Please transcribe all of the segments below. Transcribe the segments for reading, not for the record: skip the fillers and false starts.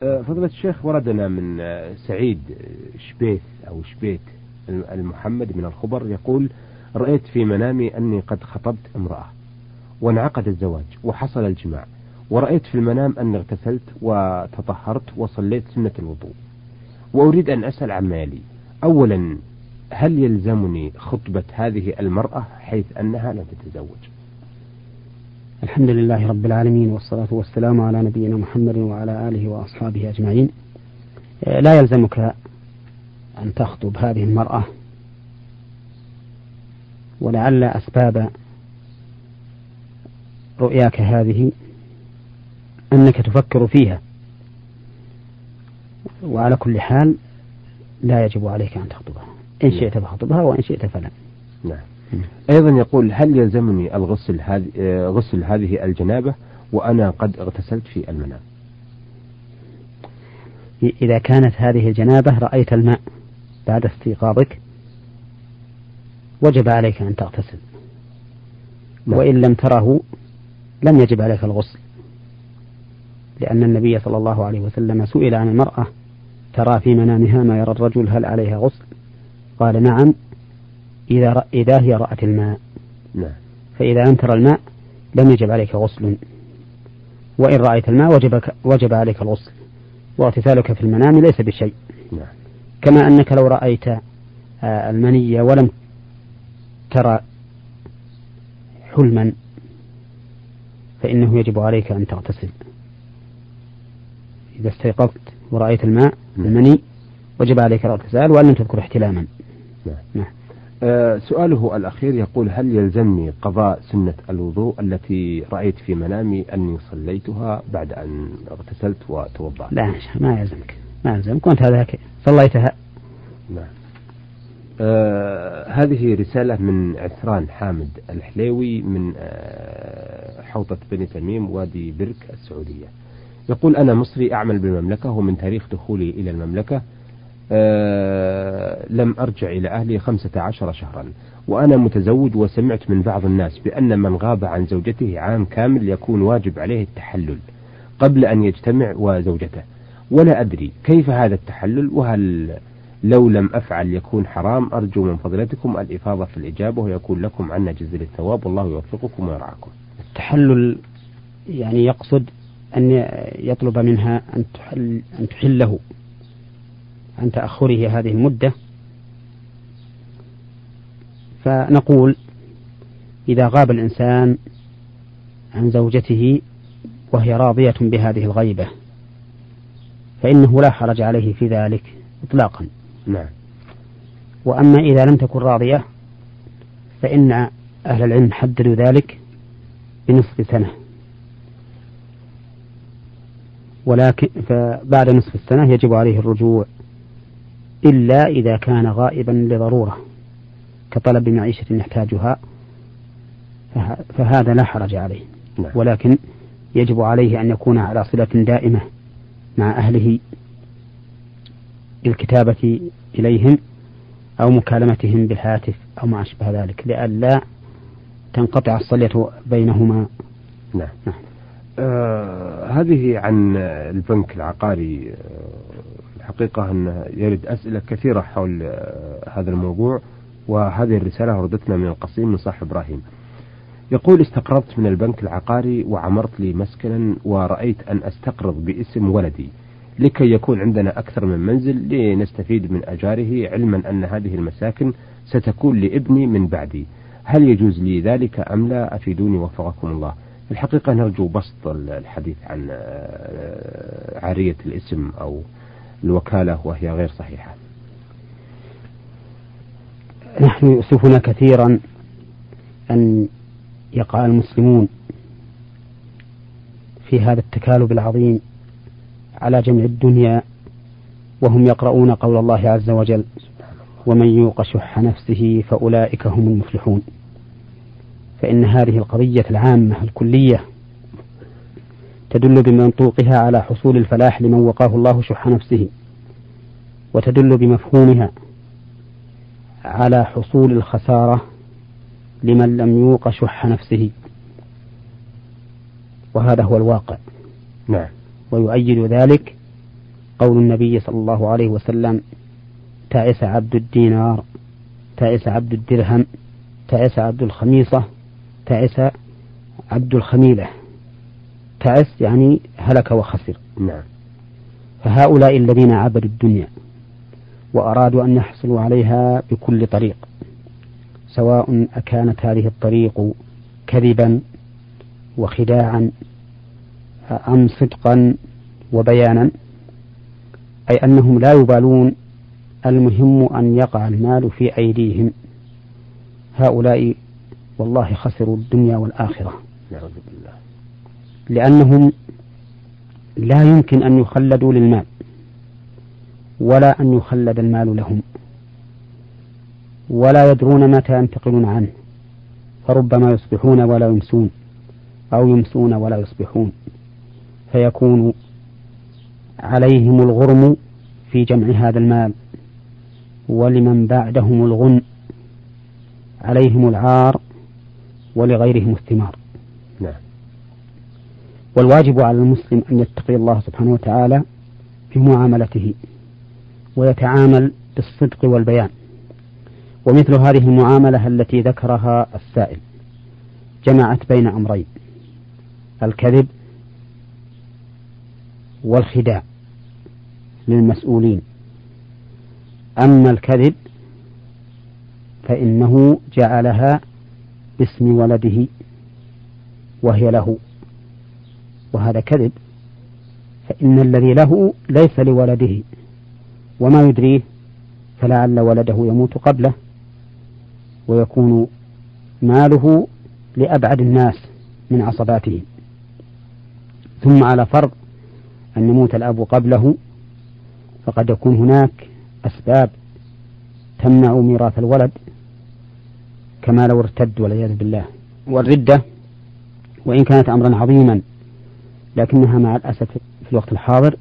فضيلة الشيخ وردنا من سعيد شبيث أو شبيت المحمد من الخبر يقول: رأيت في منامي أني قد خطبت امرأة وانعقد الزواج وحصل الجماع، ورأيت في المنام أني اغتسلت وتطهرت وصليت سنة الوضوء، وأريد أن أسأل عما يلي: أولا هل يلزمني خطبة هذه المرأة حيث أنها لم تتزوج؟ الحمد لله رب العالمين، والصلاة والسلام على نبينا محمد وعلى آله وأصحابه أجمعين. لا يلزمك أن تخطب هذه المرأة، ولعل أسباب رؤياك هذه أنك تفكر فيها، وعلى كل حال لا يجب عليك أن تخطبها، إن شئت فخطبها وإن شئت فلا. نعم. أيضا يقول: هل يلزمني غسل هذه الجنابة وأنا قد اغتسلت في المنام؟ إذا كانت هذه الجنابة رأيت الماء بعد استيقاظك وجب عليك أن تغتسل، وإن لم تره لم يجب عليك الغسل، لأن النبي صلى الله عليه وسلم سئل عن المرأة: ترى في منامها ما يرى الرجل، هل عليها غسل؟ قال: نعم، إذا هي رأت الماء. نعم. فإذا لم ترى الماء لم يجب عليك غسل، وإن رأيت الماء وجب عليك الغسل، واغتسالك في المنام ليس بشيء. نعم. كما أنك لو رأيت المنية ولم ترى حلما فإنه يجب عليك أن تغتسل. إذا استيقظت ورأيت الماء المني وجب عليك الاغتسال، وأن لم تذكر احتلاما. نعم. نعم. سؤاله الأخير يقول: هل يلزمني قضاء سنة الوضوء التي رأيت في منامي أني صليتها بعد أن اغتسلت وتوضعت؟ لا، ما يلزمك، ما يلزمك، كنت هذاك صليتها. نعم. هذه رسالة من عثران حامد الحليوي من حوطة بني تنميم وادي برك السعودية، يقول: أنا مصري أعمل بالمملكة، ومن تاريخ دخولي إلى المملكة لم أرجع إلى أهلي 15 شهرا، وأنا متزوج، وسمعت من بعض الناس بأن من غاب عن زوجته عام كامل يكون واجب عليه التحلل قبل أن يجتمع وزوجته، ولا أدري كيف هذا التحلل، وهل لو لم أفعل يكون حرام؟ أرجو من فضلتكم الإفاضة في الإجابة، ويكون لكم عنا جزيل الثواب، والله يوفقكم ويرعاكم. التحلل يعني يقصد أن يطلب منها أن تحله عن تأخره هذه المدة، فنقول: إذا غاب الإنسان عن زوجته وهي راضية بهذه الغيبة فإنه لا حرج عليه في ذلك إطلاقا. نعم. وأما إذا لم تكن راضية فإن أهل العلم حددوا ذلك بنصف سنة، ولكن فبعد نصف السنة يجب عليه الرجوع، إلا إذا كان غائبا لضرورة كطلب معيشة يحتاجها فهذا لا حرج عليه. نعم. ولكن يجب عليه أن يكون على صلة دائمة مع أهله بالكتابة إليهم أو مكالمتهم بالهاتف أو ما أشبه ذلك، لئلا تنقطع الصلة بينهما. نعم. نعم. هذه عن البنك العقاري. الحقيقة أن يرد أسئلة كثيرة حول هذا الموضوع، وهذه الرسالة وردتنا من القصيم من صاحب إبراهيم، يقول: استقرضت من البنك العقاري وعمرت لي مسكنا، ورأيت أن أستقرض باسم ولدي لكي يكون عندنا أكثر من منزل لنستفيد من أجاره، علما أن هذه المساكن ستكون لابني من بعدي، هل يجوز لي ذلك أم لا؟ أفيدوني وفقكم الله. الحقيقة نرجو بسط الحديث عن عارية الاسم أو الوكالة وهي غير صحيحة. نحن يؤسفنا كثيرا أن يقع المسلمون في هذا التكالب العظيم على جمع الدنيا وهم يقرؤون قول الله عز وجل: ومن يوق شح نفسه فأولئك هم المفلحون. فإن هذه القضية العامة الكلية تدل بمنطوقها على حصول الفلاح لمن وقاه الله شح نفسه، وتدل بمفهومها على حصول الخسارة لمن لم يوق شح نفسه، وهذا هو الواقع. نعم. ويؤيد ذلك قول النبي صلى الله عليه وسلم: تعس عبد الدينار، تعس عبد الدرهم، تعس عبد الخميصة، تعس عبد الخميلة. تعس يعني هلك وخسر. نعم. فهؤلاء الذين عبدوا الدنيا وأرادوا أن يحصلوا عليها بكل طريق، سواء أكانت هذه الطريق كذبا وخداعا أم صدقا وبيانا، أي أنهم لا يبالون، المهم أن يقع المال في أيديهم. هؤلاء والله خسروا الدنيا والآخرة، لأنهم لا يمكن أن يخلدوا للمال ولا أن يخلد المال لهم، ولا يدرون متى ينتقلون عنه، فربما يصبحون ولا يمسون أو يمسون ولا يصبحون، فيكون عليهم الغرم في جمع هذا المال، ولمن بعدهم الغن، عليهم العار ولغيرهم الثمار. نعم. والواجب على المسلم أن يتقي الله سبحانه وتعالى في معاملته، ويتعامل بالصدق والبيان. ومثل هذه المعاملة التي ذكرها السائل جمعت بين أمرين: الكذب والخداع للمسؤولين. أما الكذب فإنه جعلها باسم ولده وهي له، وهذا كذب، فإن الذي له ليس لولده، وما يدريه فلعل ولده يموت قبله ويكون ماله لأبعد الناس من عصباته. ثم على فرض أن يموت الأب قبله، فقد يكون هناك أسباب تمنع ميراث الولد، كما لو ارتد والعياذ بالله. والردة وإن كانت أمرا عظيما، لكنها مع الأسف في الوقت الحاضر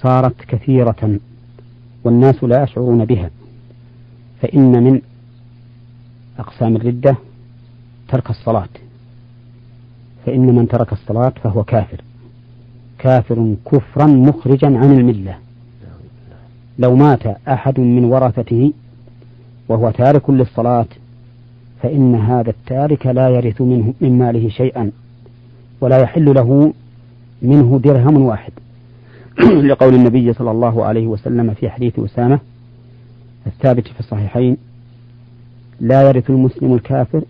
صارت كثيرة والناس لا يشعرون بها. فإن من أقسام الردة ترك الصلاة، فإن من ترك الصلاة فهو كافر كفرا مخرجا عن الملة. لو مات أحد من ورثته وهو تارك للصلاة فإن هذا التارك لا يرث منه من ماله شيئا، ولا يحل له منه درهم واحد، لقول النبي صلى الله عليه وسلم في حديث أسامة الثابت في الصحيحين: لا يرث المسلم الكافر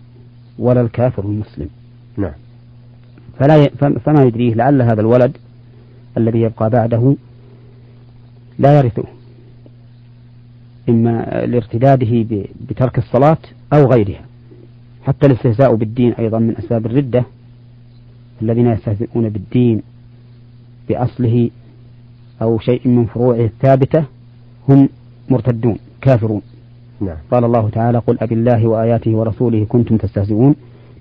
ولا الكافر المسلم. نعم. فما يدريه، لعل هذا الولد الذي يبقى بعده لا يرثه، إما لارتداده بترك الصلاة أو غيرها. حتى الاستهزاء بالدين أيضا من أسباب الردة، الذين يستهزئون بالدين بأصله أو شيء من فروعه الثابتة هم مرتدون كافرون. نعم. قال الله تعالى: قل أبي الله وآياته ورسوله كنتم تستهزئون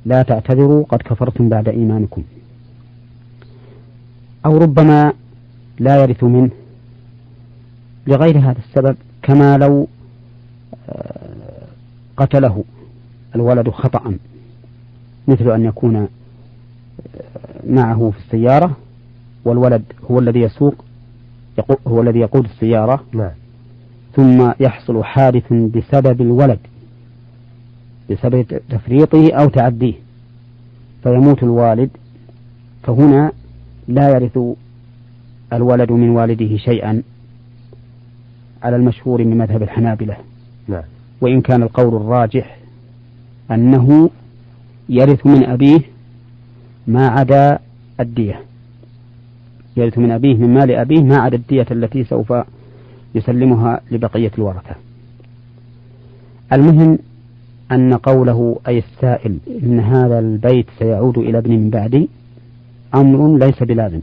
لا تعتذروا قد كفرتم بعد إيمانكم. أو ربما لا يرث منه لغير هذا السبب، كما لو قتله الولد خطأ، مثل أن يكون معه في السيارة والولد هو الذي يسوق، هو الذي يقود السيارة. نعم. ثم يحصل حادث بسبب الولد، بسبب تفريطه أو تعديه، فيموت الوالد، فهنا لا يرث الولد من والده شيئا على المشهور من مذهب الحنابلة. نعم. وإن كان القول الراجح أنه يرث من أبيه ما عدا الدية، يرث من أبيه من مال أبيه ما عدا الدية التي سوف يسلمها لبقية الورثة. المهم أن قوله أي السائل إن هذا البيت سيعود إلى ابني من بعدي أمر ليس بلازم،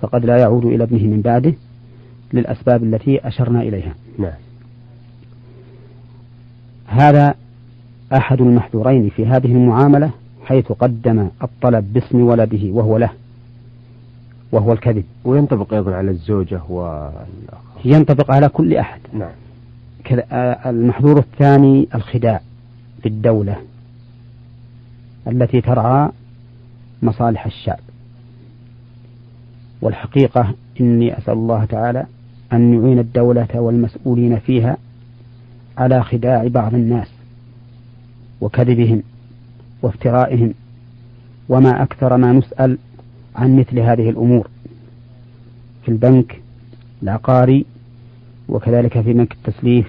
فقد لا يعود إلى ابنه من بعده للأسباب التي أشرنا إليها. نعم. هذا أحد المحذورين في هذه المعاملة، حيث قدم الطلب باسم ولده وهو له، وهو الكذب. وينطبق أيضا على الزوجة والأخ، ينطبق على كل أحد. نعم. المحذور الثاني الخداع في الدولة التي ترعى مصالح الشعب، والحقيقة ولكني أسأل الله تعالى أن يعين الدولة والمسؤولين فيها على خداع بعض الناس وكذبهم وافترائهم، وما أكثر ما نسأل عن مثل هذه الأمور في البنك العقاري وكذلك في بنك التسليف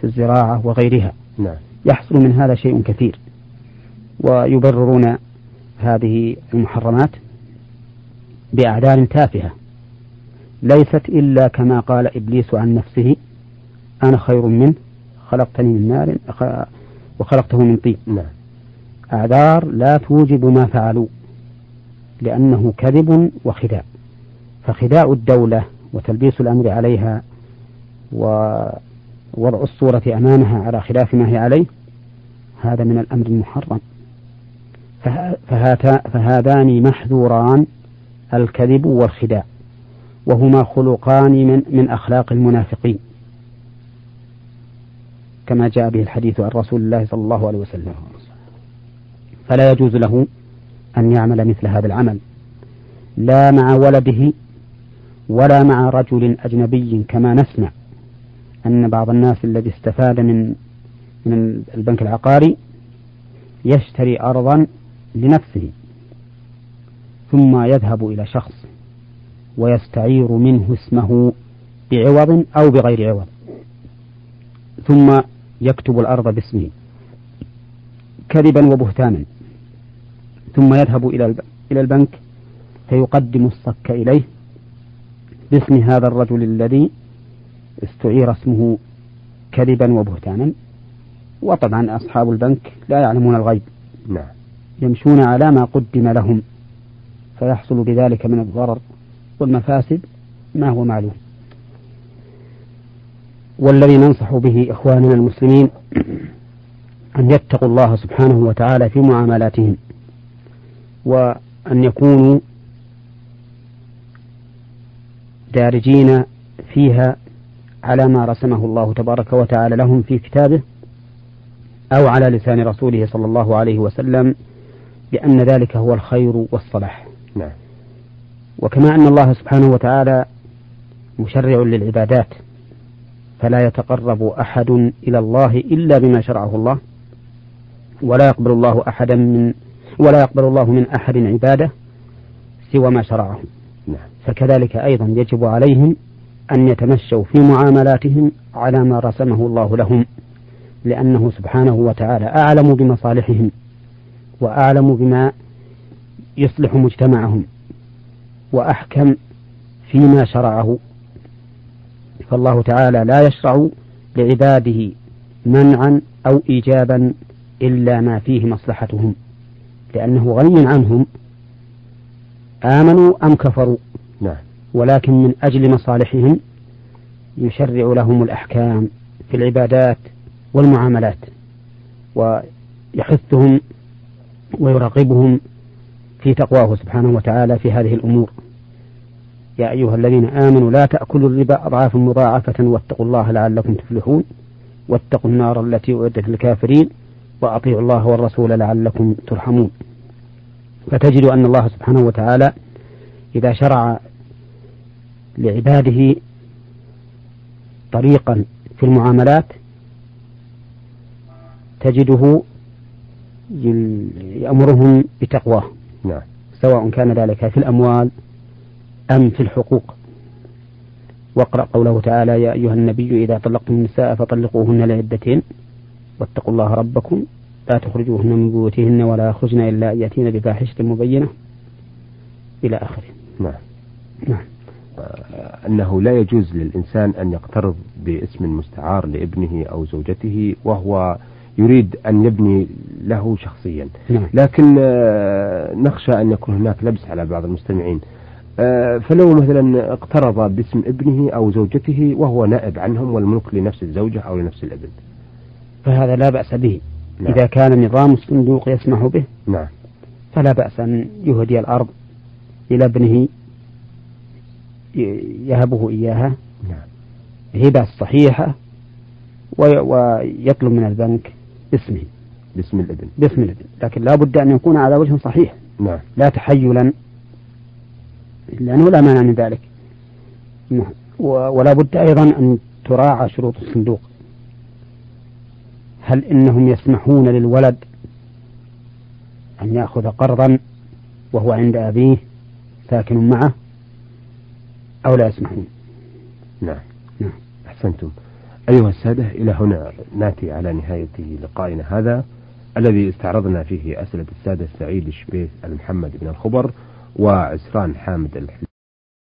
في الزراعة وغيرها. نعم. يحصل من هذا شيء كثير، ويبررون هذه المحرمات بأعذار تافهة ليست إلا كما قال إبليس عن نفسه: أنا خير منه، خلقتني من نار وخلقته من طين. نعم. أعذار لا توجب ما فعلوا لأنه كذب وخداع، فخداع الدولة وتلبيس الأمر عليها ووضع الصورة أمامها على خلاف ما هي عليه هذا من الأمر المحرم. فهذان محذوران: الكذب والخداع، وهما خلقان من أخلاق المنافقين كما جاء به الحديث عن رسول الله صلى الله عليه وسلم، فلا يجوز له أن يعمل مثل هذا العمل لا مع ولده ولا مع رجل أجنبي، كما نسمع أن بعض الناس الذي استفاد من البنك العقاري يشتري أرضا لنفسه ثم يذهب إلى شخص ويستعير منه اسمه بعوض أو بغير عوض ثم يكتب الأرض باسمه كذبا وبهتانا، ثم يذهب إلى البنك فيقدم الصك إليه باسم هذا الرجل الذي استعير اسمه كذبا وبهتانا. وطبعا أصحاب البنك لا يعلمون الغيب، لا يمشون على ما قدم لهم، فيحصل بذلك من الضرر والمفاسد ما هو معلوم. والذي ننصح به إخواننا المسلمين أن يتقوا الله سبحانه وتعالى في معاملاتهم، وأن يكونوا دارجين فيها على ما رسمه الله تبارك وتعالى لهم في كتابه أو على لسان رسوله صلى الله عليه وسلم، بأن ذلك هو الخير والصلاح. نعم. وكما أن الله سبحانه وتعالى مشرع للعبادات فلا يتقرب أحد إلى الله إلا بما شرعه الله، ولا يقبل الله من أحد عبادة سوى ما شرعه. نعم. فكذلك أيضا يجب عليهم أن يتمشوا في معاملاتهم على ما رسمه الله لهم، لأنه سبحانه وتعالى أعلم بمصالحهم وأعلم بما يصلح مجتمعهم وأحكم فيما شرعه، فالله تعالى لا يشرع لعباده منعا أو إيجابا إلا ما فيه مصلحتهم، لأنه غني عنهم آمنوا أم كفروا. نعم. ولكن من أجل مصالحهم يشرع لهم الأحكام في العبادات والمعاملات، ويحثهم ويراقبهم في تقواه سبحانه وتعالى في هذه الأمور. يا أيها الذين آمنوا لا تأكلوا الربا أضعافا مضاعفة واتقوا الله لعلكم تفلحون واتقوا النار التي أعدت للكافرين وأطيعوا الله والرسول لعلكم ترحمون. فتجد أن الله سبحانه وتعالى إذا شرع لعباده طريقا في المعاملات تجده يأمرهم بتقواه. نعم. سواء كان ذلك في الأموال أم في الحقوق. واقرأ قوله تعالى: يا أيها النبي إذا طلقتم النساء فطلقوهن لعدتهن واتقوا الله ربكم لا تخرجوهن من بيوتهن ولا يخرجن إلا أن يأتين بفاحشة مبينة إلى آخره. نعم. نعم. أنه لا يجوز للإنسان أن يقترض باسم مستعار لابنه أو زوجته وهو يريد أن يبني له شخصيا. نعم. لكن نخشى أن يكون هناك لبس على بعض المستمعين، فلو مثلا اقترض باسم ابنه أو زوجته وهو نائب عنهم والملك لنفس الزوجة أو لنفس الابن فهذا لا بأس به. نعم. إذا كان نظام الصندوق يسمح به. نعم. فلا بأس أن يهدي الأرض إلى ابنه يهبه إياها. نعم. هبة صحيحة، ويطلب من البنك اسمه باسم الابن، لكن لا بد أن يكون على وجه صحيح. نعم. لا تحيلا، لأنه لا مانع من ذلك. ولا بد أيضا أن تراعى شروط الصندوق. هل إنهم يسمحون للولد أن يأخذ قرضا وهو عند أبيه ساكن معه أو لا يسمحون؟ نعم نعم أحسنتم. أيها السادة، إلى هنا نأتي على نهاية لقائنا هذا الذي استعرضنا فيه أسئلة السادة سعيد شبيث المحمد بن الخبر وعثران حامد الحليوي.